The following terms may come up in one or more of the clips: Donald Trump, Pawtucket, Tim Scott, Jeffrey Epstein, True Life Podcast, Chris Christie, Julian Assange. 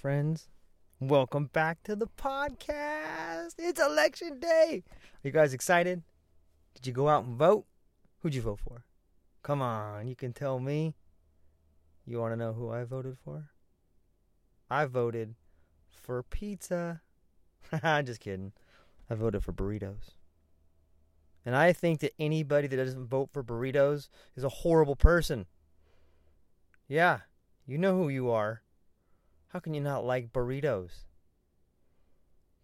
Friends, welcome back to the podcast. It's election day. Are you guys excited? Did you go out and vote? Who'd you vote for? Come on, you can tell me. You want to know who I voted for? I voted for pizza. Just kidding. I voted for burritos. And I think that anybody that doesn't vote for burritos is a horrible person. Yeah, you know who you are. How can you not like burritos?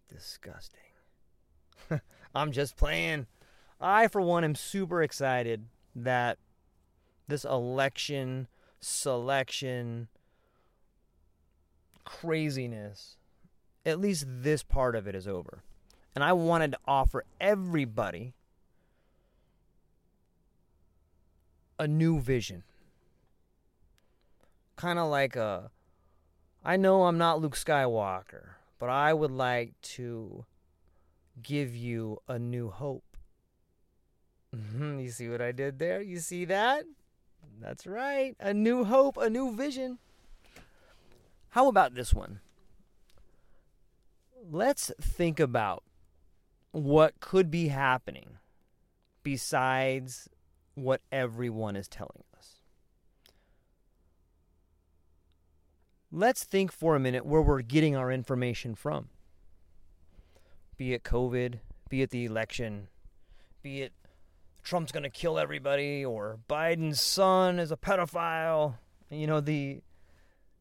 Disgusting. I'm just playing. I, for one, am super excited that this election, selection, craziness, at least this part of it is over. And I wanted to offer everybody a new vision. Kind of like a... I know I'm not Luke Skywalker, but I would like to give you a new hope. You see what I did there? You see that? That's right. A new hope, a new vision. How about this one? Let's think about what could be happening besides what everyone is telling us. Let's think for a minute where we're getting our information from. Be it COVID, be it the election, be it Trump's going to kill everybody or Biden's son is a pedophile. You know, the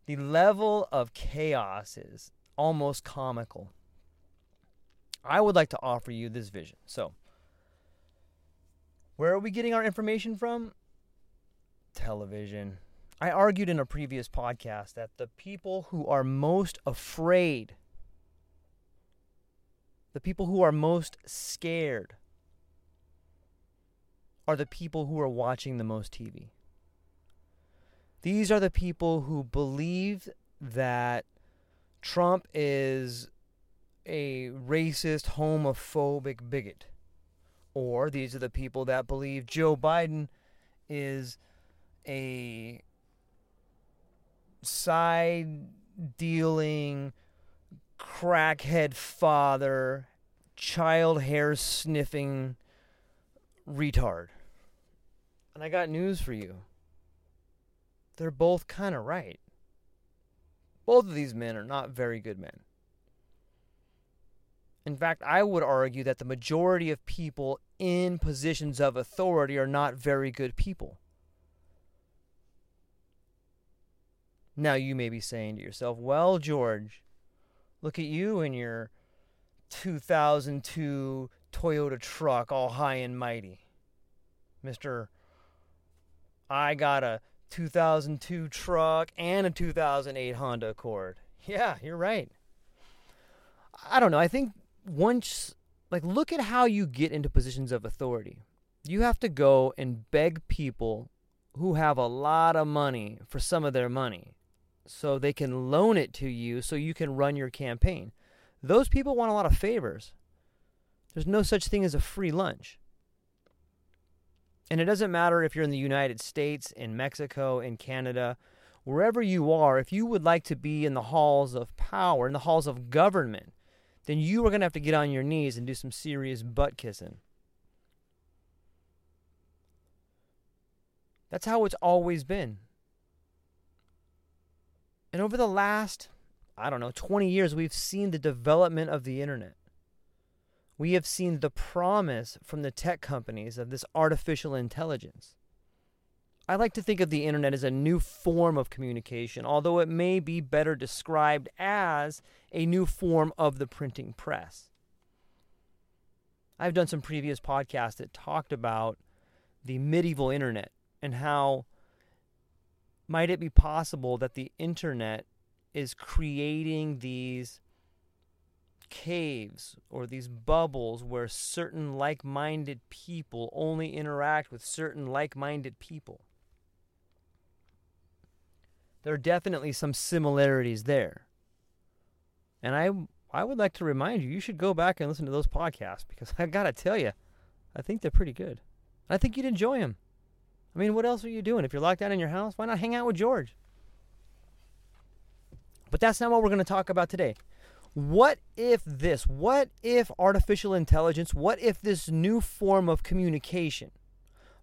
level of chaos is almost comical. I would like to offer you this vision. So, where are we getting our information from? Television. I argued in a previous podcast that the people who are most afraid, the people who are most scared, are the people who are watching the most TV. These are the people who believe that Trump is a racist, homophobic bigot. Or these are the people that believe Joe Biden is a side-dealing, crackhead father, child hair-sniffing retard. And I got news for you. They're both kind of right. Both of these men are not very good men. In fact, I would argue that the majority of people in positions of authority are not very good people. Now you may be saying to yourself, well, George, look at you in your 2002 Toyota truck all high and mighty. Mr. I got a 2002 truck and a 2008 Honda Accord. Yeah, you're right. I don't know. I think once, Like, look at how you get into positions of authority. You have to go and beg people who have a lot of money for some of their money so they can loan it to you so you can run your campaign. Those people want a lot of favors. There's no such thing as a free lunch. And it doesn't matter if you're in the United States, in Mexico, in Canada, wherever you are, if you would like to be in the halls of power, in the halls of government, then you are going to have to get on your knees and do some serious butt kissing. That's how it's always been. And over the last, 20 years, we've seen the development of the internet. We have seen the promise from the tech companies of this artificial intelligence. I like to think of the internet as a new form of communication, although it may be better described as a new form of the printing press. I've done some previous podcasts that talked about the medieval internet and how might it be possible that the internet is creating these caves or these bubbles where certain like-minded people only interact with certain like-minded people. There are definitely some similarities there. And I would like to remind you, you should go back and listen to those podcasts, because I gotta tell you, I think they're pretty good. I think you'd enjoy them. I mean, what else are you doing? If you're locked down in your house, why not hang out with George? But that's not what we're going to talk about today. What if this? What if artificial intelligence? What if this new form of communication,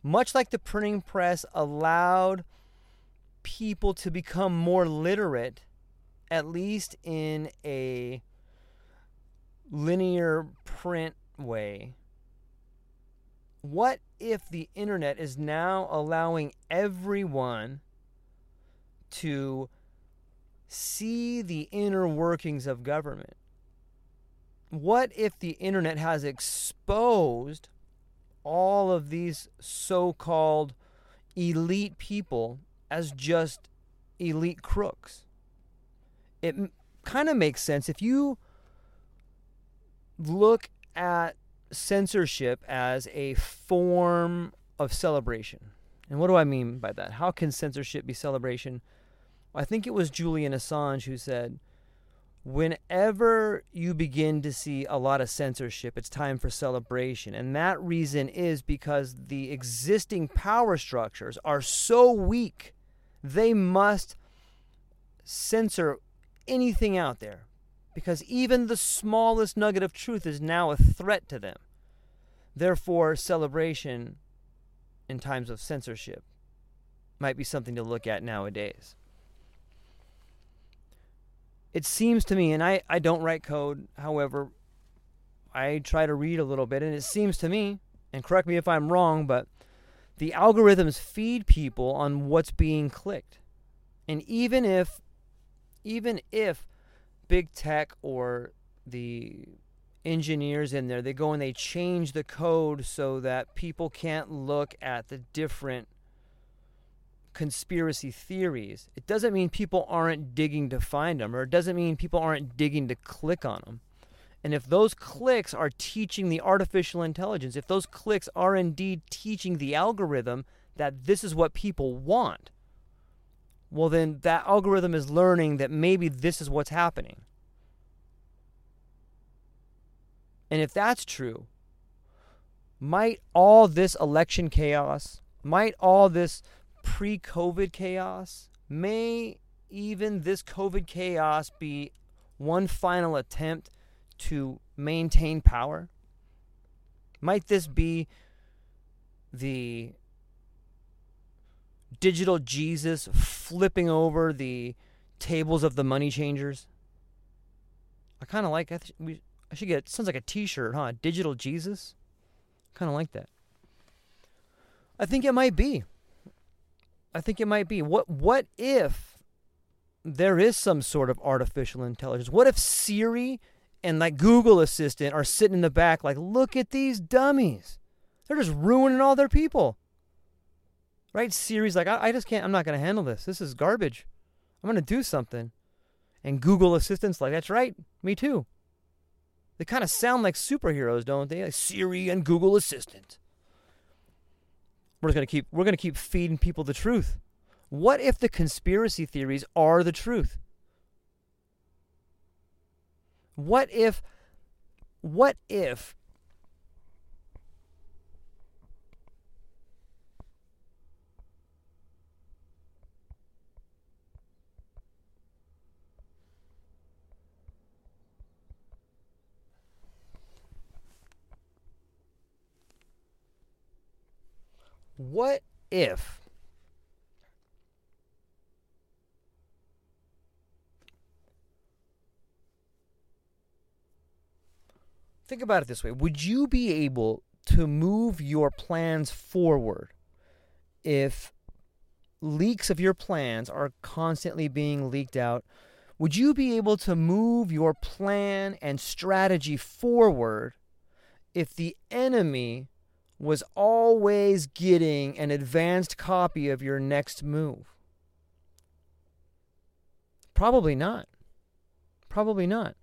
much like the printing press, allowed people to become more literate, at least in a linear print way? What if the internet is now allowing everyone to see the inner workings of government? What if the internet has exposed all of these so-called elite people as just elite crooks? It kind of makes sense. If you look at censorship as a form of celebration. And what do I mean by that? How can censorship be celebration? I think it was Julian Assange who said, whenever you begin to see a lot of censorship, it's time for celebration. And that reason is because the existing power structures are so weak, they must censor anything out there, because even the smallest nugget of truth is now a threat to them. Therefore, celebration in times of censorship might be something to look at nowadays. It seems to me, and I don't write code, however, I try to read a little bit, and it seems to me, and correct me if I'm wrong, but the algorithms feed people on what's being clicked. And even if big tech or the engineers in there, they go and they change the code so that people can't look at the different conspiracy theories, it doesn't mean people aren't digging to find them, or it doesn't mean people aren't digging to click on them. And if those clicks are teaching the artificial intelligence, if those clicks are indeed teaching the algorithm that this is what people want, well, then that algorithm is learning that maybe this is what's happening. And if that's true, might all this election chaos, might all this pre-COVID chaos, may even this COVID chaos be one final attempt to maintain power? Might this be the digital Jesus flipping over the tables of the money changers? I should get it. Sounds like a t-shirt, huh? Digital Jesus? Kind of like that. I think it might be. What if there is some sort of artificial intelligence? What if Siri and like Google Assistant are sitting in the back like, look at these dummies. They're just ruining all their people. Right? Siri's like, I just can't, I'm not going to handle this. This is garbage. I'm going to do something. And Google Assistant's like, that's right, me too. They kind of sound like superheroes, don't they? Like Siri and Google Assistant. We're gonna keep feeding people the truth. What if the conspiracy theories are the truth? What if Think about it this way. Would you be able to move your plans forward if leaks of your plans are constantly being leaked out? Would you be able to move your plan and strategy forward if the enemy was always getting an advanced copy of your next move? Probably not. Probably not.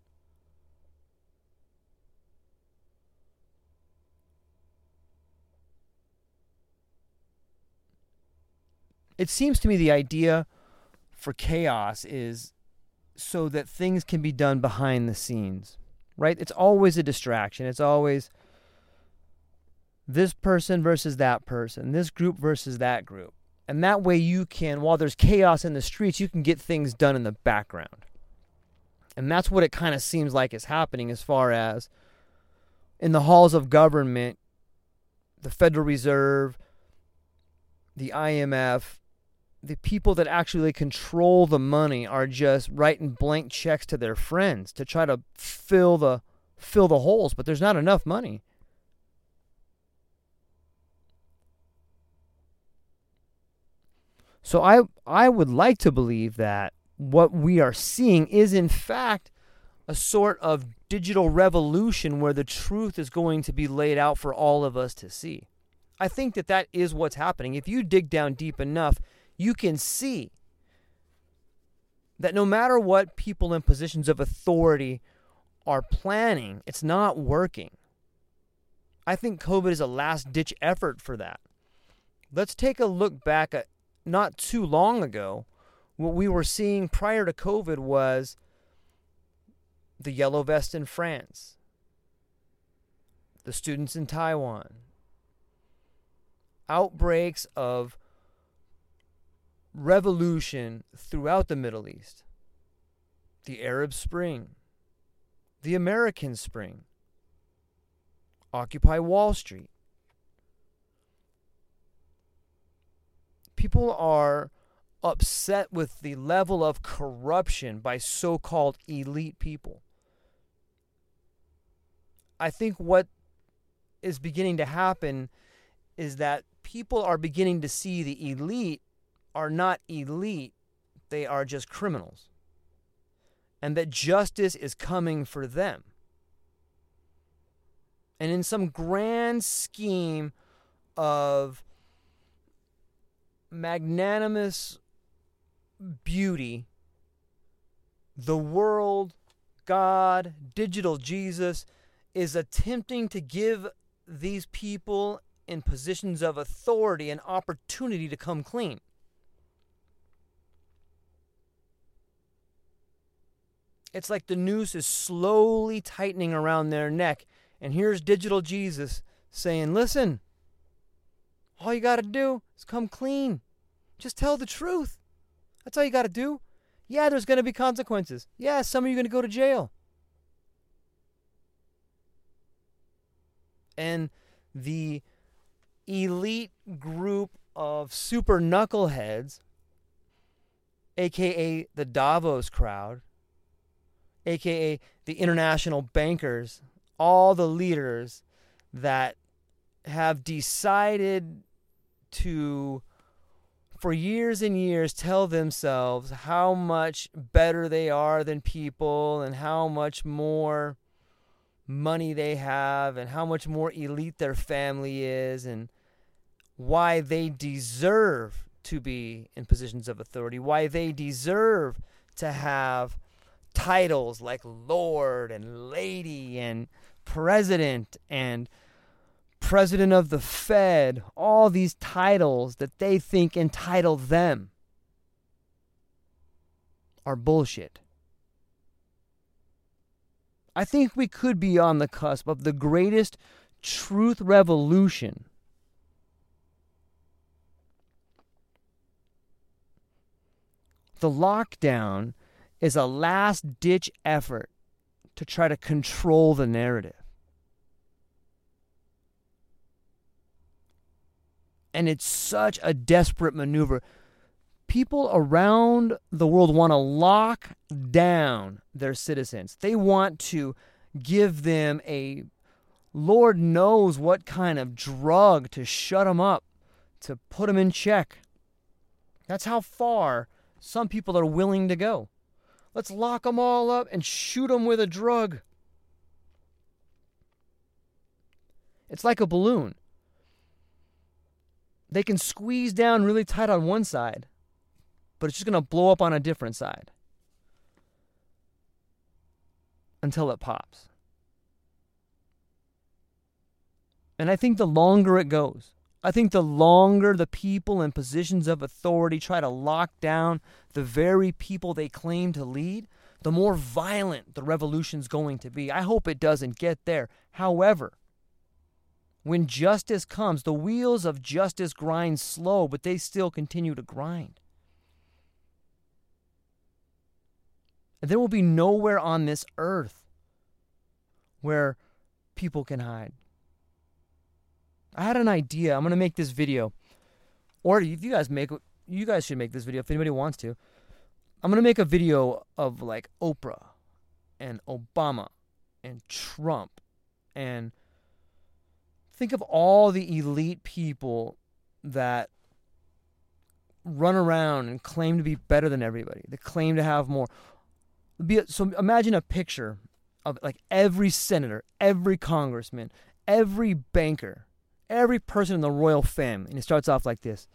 It seems to me the idea for chaos is so that things can be done behind the scenes, right? It's always a distraction. It's always this person versus that person, this group versus that group. And that way you can, while there's chaos in the streets, you can get things done in the background. And that's what it kind of seems like is happening as far as in the halls of government, the Federal Reserve, the IMF, the people that actually control the money are just writing blank checks to their friends to try to fill the holes, but there's not enough money. So I would like to believe that what we are seeing is in fact a sort of digital revolution where the truth is going to be laid out for all of us to see. I think that is what's happening. If you dig down deep enough, you can see that no matter what people in positions of authority are planning, it's not working. I think COVID is a last-ditch effort for that. Let's take a look back at not too long ago. What we were seeing prior to COVID was the yellow vest in France, the students in Taiwan, outbreaks of revolution throughout the Middle East, the Arab Spring, the American Spring, Occupy Wall Street. People are upset with the level of corruption by so-called elite people. I think what is beginning to happen is that people are beginning to see the elite are not elite, they are just criminals. And that justice is coming for them. And in some grand scheme of magnanimous beauty, the world, God, digital Jesus is attempting to give these people in positions of authority an opportunity to come clean. It's like the noose is slowly tightening around their neck, and here's digital Jesus saying, listen, all you got to do is come clean. Just tell the truth. That's all you got to do. Yeah, there's going to be consequences. Yeah, some of you are going to go to jail. And the elite group of super knuckleheads, a.k.a. the Davos crowd, a.k.a. the international bankers, all the leaders that have decided to, for years and years, tell themselves how much better they are than people and how much more money they have and how much more elite their family is and why they deserve to be in positions of authority, why they deserve to have titles like Lord and Lady and President and President of the Fed, all these titles that they think entitle them are bullshit. I think we could be on the cusp of the greatest truth revolution . The lockdown is a last-ditch effort to try to control the narrative. And it's such a desperate maneuver. People around the world want to lock down their citizens. They want to give them a Lord knows what kind of drug to shut them up, to put them in check. That's how far some people are willing to go. Let's lock them all up and shoot them with a drug. It's like a balloon. They can squeeze down really tight on one side, but it's just going to blow up on a different side until it pops. And I think the longer it goes, I think the longer the people in positions of authority try to lock down the very people they claim to lead, the more violent the revolution's going to be. I hope it doesn't get there. However, when justice comes, the wheels of justice grind slow, but they still continue to grind. And there will be nowhere on this earth where people can hide. I had an idea. I'm going to make this video. Or if you guys make, you guys should make this video if anybody wants to. I'm going to make a video of like Oprah and Obama and Trump, and think of all the elite people that run around and claim to be better than everybody. They claim to have more. So imagine a picture of like every senator, every congressman, every banker, every person in the royal family, and it starts off like this.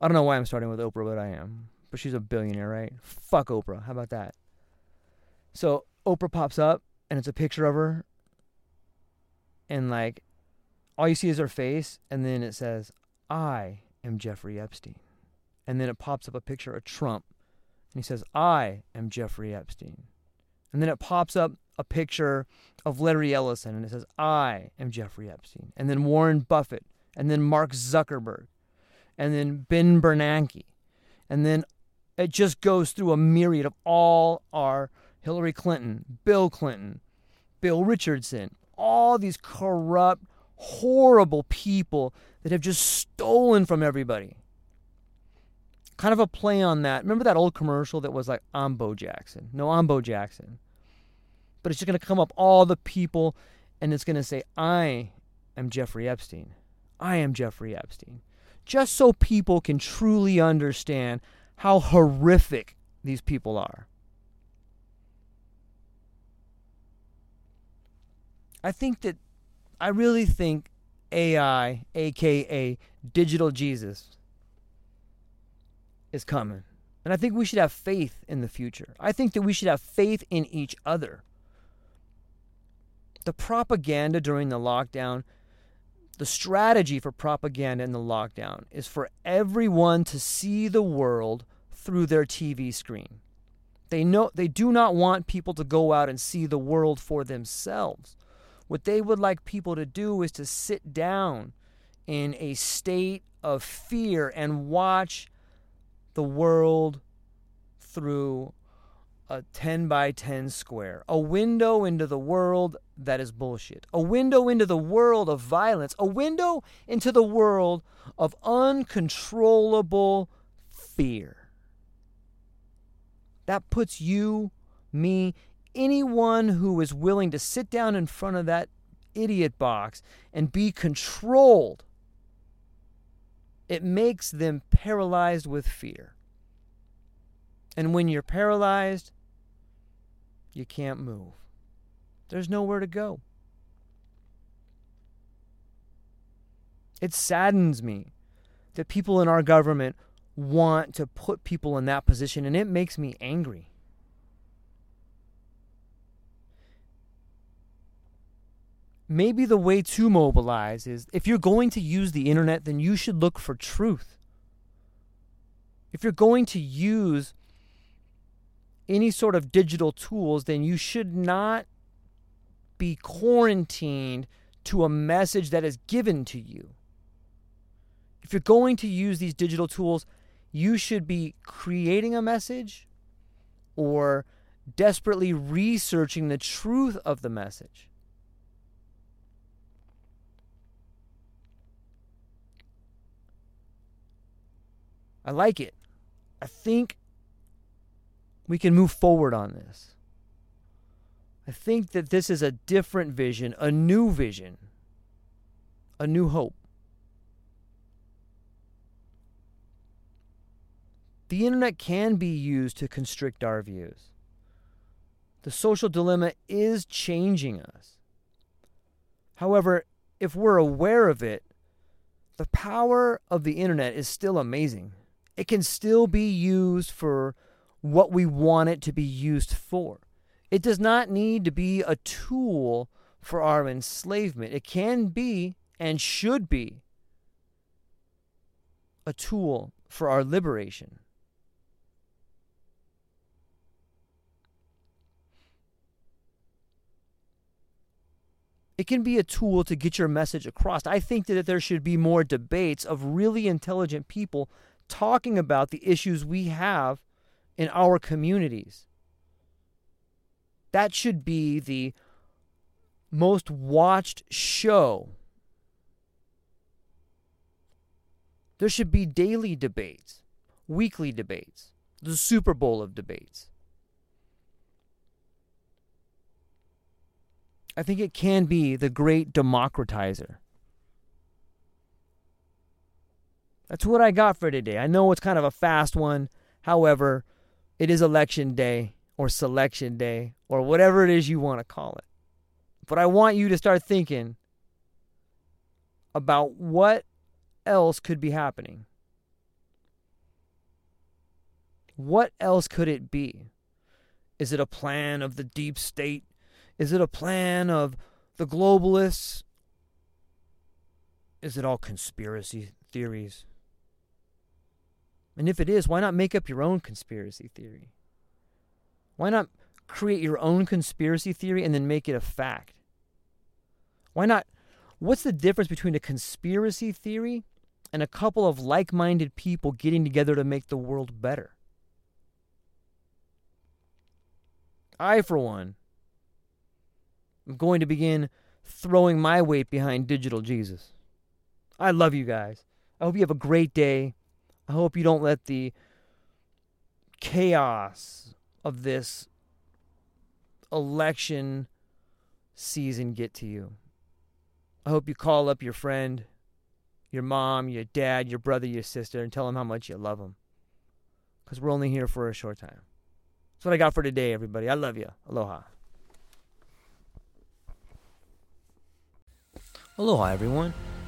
I don't know why I'm starting with Oprah, but I am. But she's a billionaire, right? Fuck Oprah. How about that? So Oprah pops up, and it's a picture of her. And, like, all you see is her face, and then it says, I am Jeffrey Epstein. And then it pops up a picture of Trump, and he says, I am Jeffrey Epstein. And then it pops up a picture of Larry Ellison, and it says, I am Jeffrey Epstein. And then Warren Buffett, and then Mark Zuckerberg, and then Ben Bernanke. And then it just goes through a myriad of all our Hillary Clinton, Bill Richardson, all these corrupt, horrible people that have just stolen from everybody. Kind of a play on that. Remember that old commercial that was like, I'm Bo Jackson. No, I'm Bo Jackson. But it's just going to come up all the people, and it's going to say, I am Jeffrey Epstein. I am Jeffrey Epstein. Just so people can truly understand how horrific these people are. I really think AI, aka Digital Jesus, is coming. And I think we should have faith in the future. I think that we should have faith in each other. The propaganda during the lockdown, the strategy for propaganda in the lockdown is for everyone to see the world through their TV screen. They do not want people to go out and see the world for themselves. What they would like people to do is to sit down in a state of fear and watch the world through a 10 by 10 square, a window into the world that is bullshit, a window into the world of violence, a window into the world of uncontrollable fear. That puts you, me, anyone who is willing to sit down in front of that idiot box and be controlled, it makes them paralyzed with fear. And when you're paralyzed, you can't move. There's nowhere to go. It saddens me that people in our government want to put people in that position, and it makes me angry. maybe the way to mobilize is, if you're going to use the internet, then you should look for truth. If you're going to use any sort of digital tools, then you should not be quarantined to a message that is given to you. If you're going to use these digital tools, you should be creating a message or desperately researching the truth of the message. I like it. I think we can move forward on this. I think that this is a different vision, a new hope. The internet can be used to constrict our views. The social dilemma is changing us. However, if we're aware of it, the power of the internet is still amazing. It can still be used for what we want it to be used for. It does not need to be a tool for our enslavement. It can be and should be a tool for our liberation. It can be a tool to get your message across. I think that there should be more debates of really intelligent people talking about the issues we have in our communities. That should be the most watched show. There should be daily debates, weekly debates, the Super Bowl of debates. I think it can be the great democratizer. That's what I got for today. I know it's kind of a fast one. However, it is election day or selection day or whatever it is you want to call it. But I want you to start thinking about what else could be happening. What else could it be? Is it a plan of the deep state? Is it a plan of the globalists? Is it all conspiracy theories? And if it is, why not make up your own conspiracy theory? Why not create your own conspiracy theory and then make it a fact? Why not? What's the difference between a conspiracy theory and a couple of like-minded people getting together to make the world better? I, for one, I'm going to begin throwing my weight behind Digital Jesus. I love you guys. I hope you have a great day. I hope you don't let the chaos of this election season get to you. I hope you call up your friend, your mom, your dad, your brother, your sister, and tell them how much you love them. Because we're only here for a short time. That's what I got for today, everybody. I love you. Aloha. Aloha, everyone.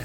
I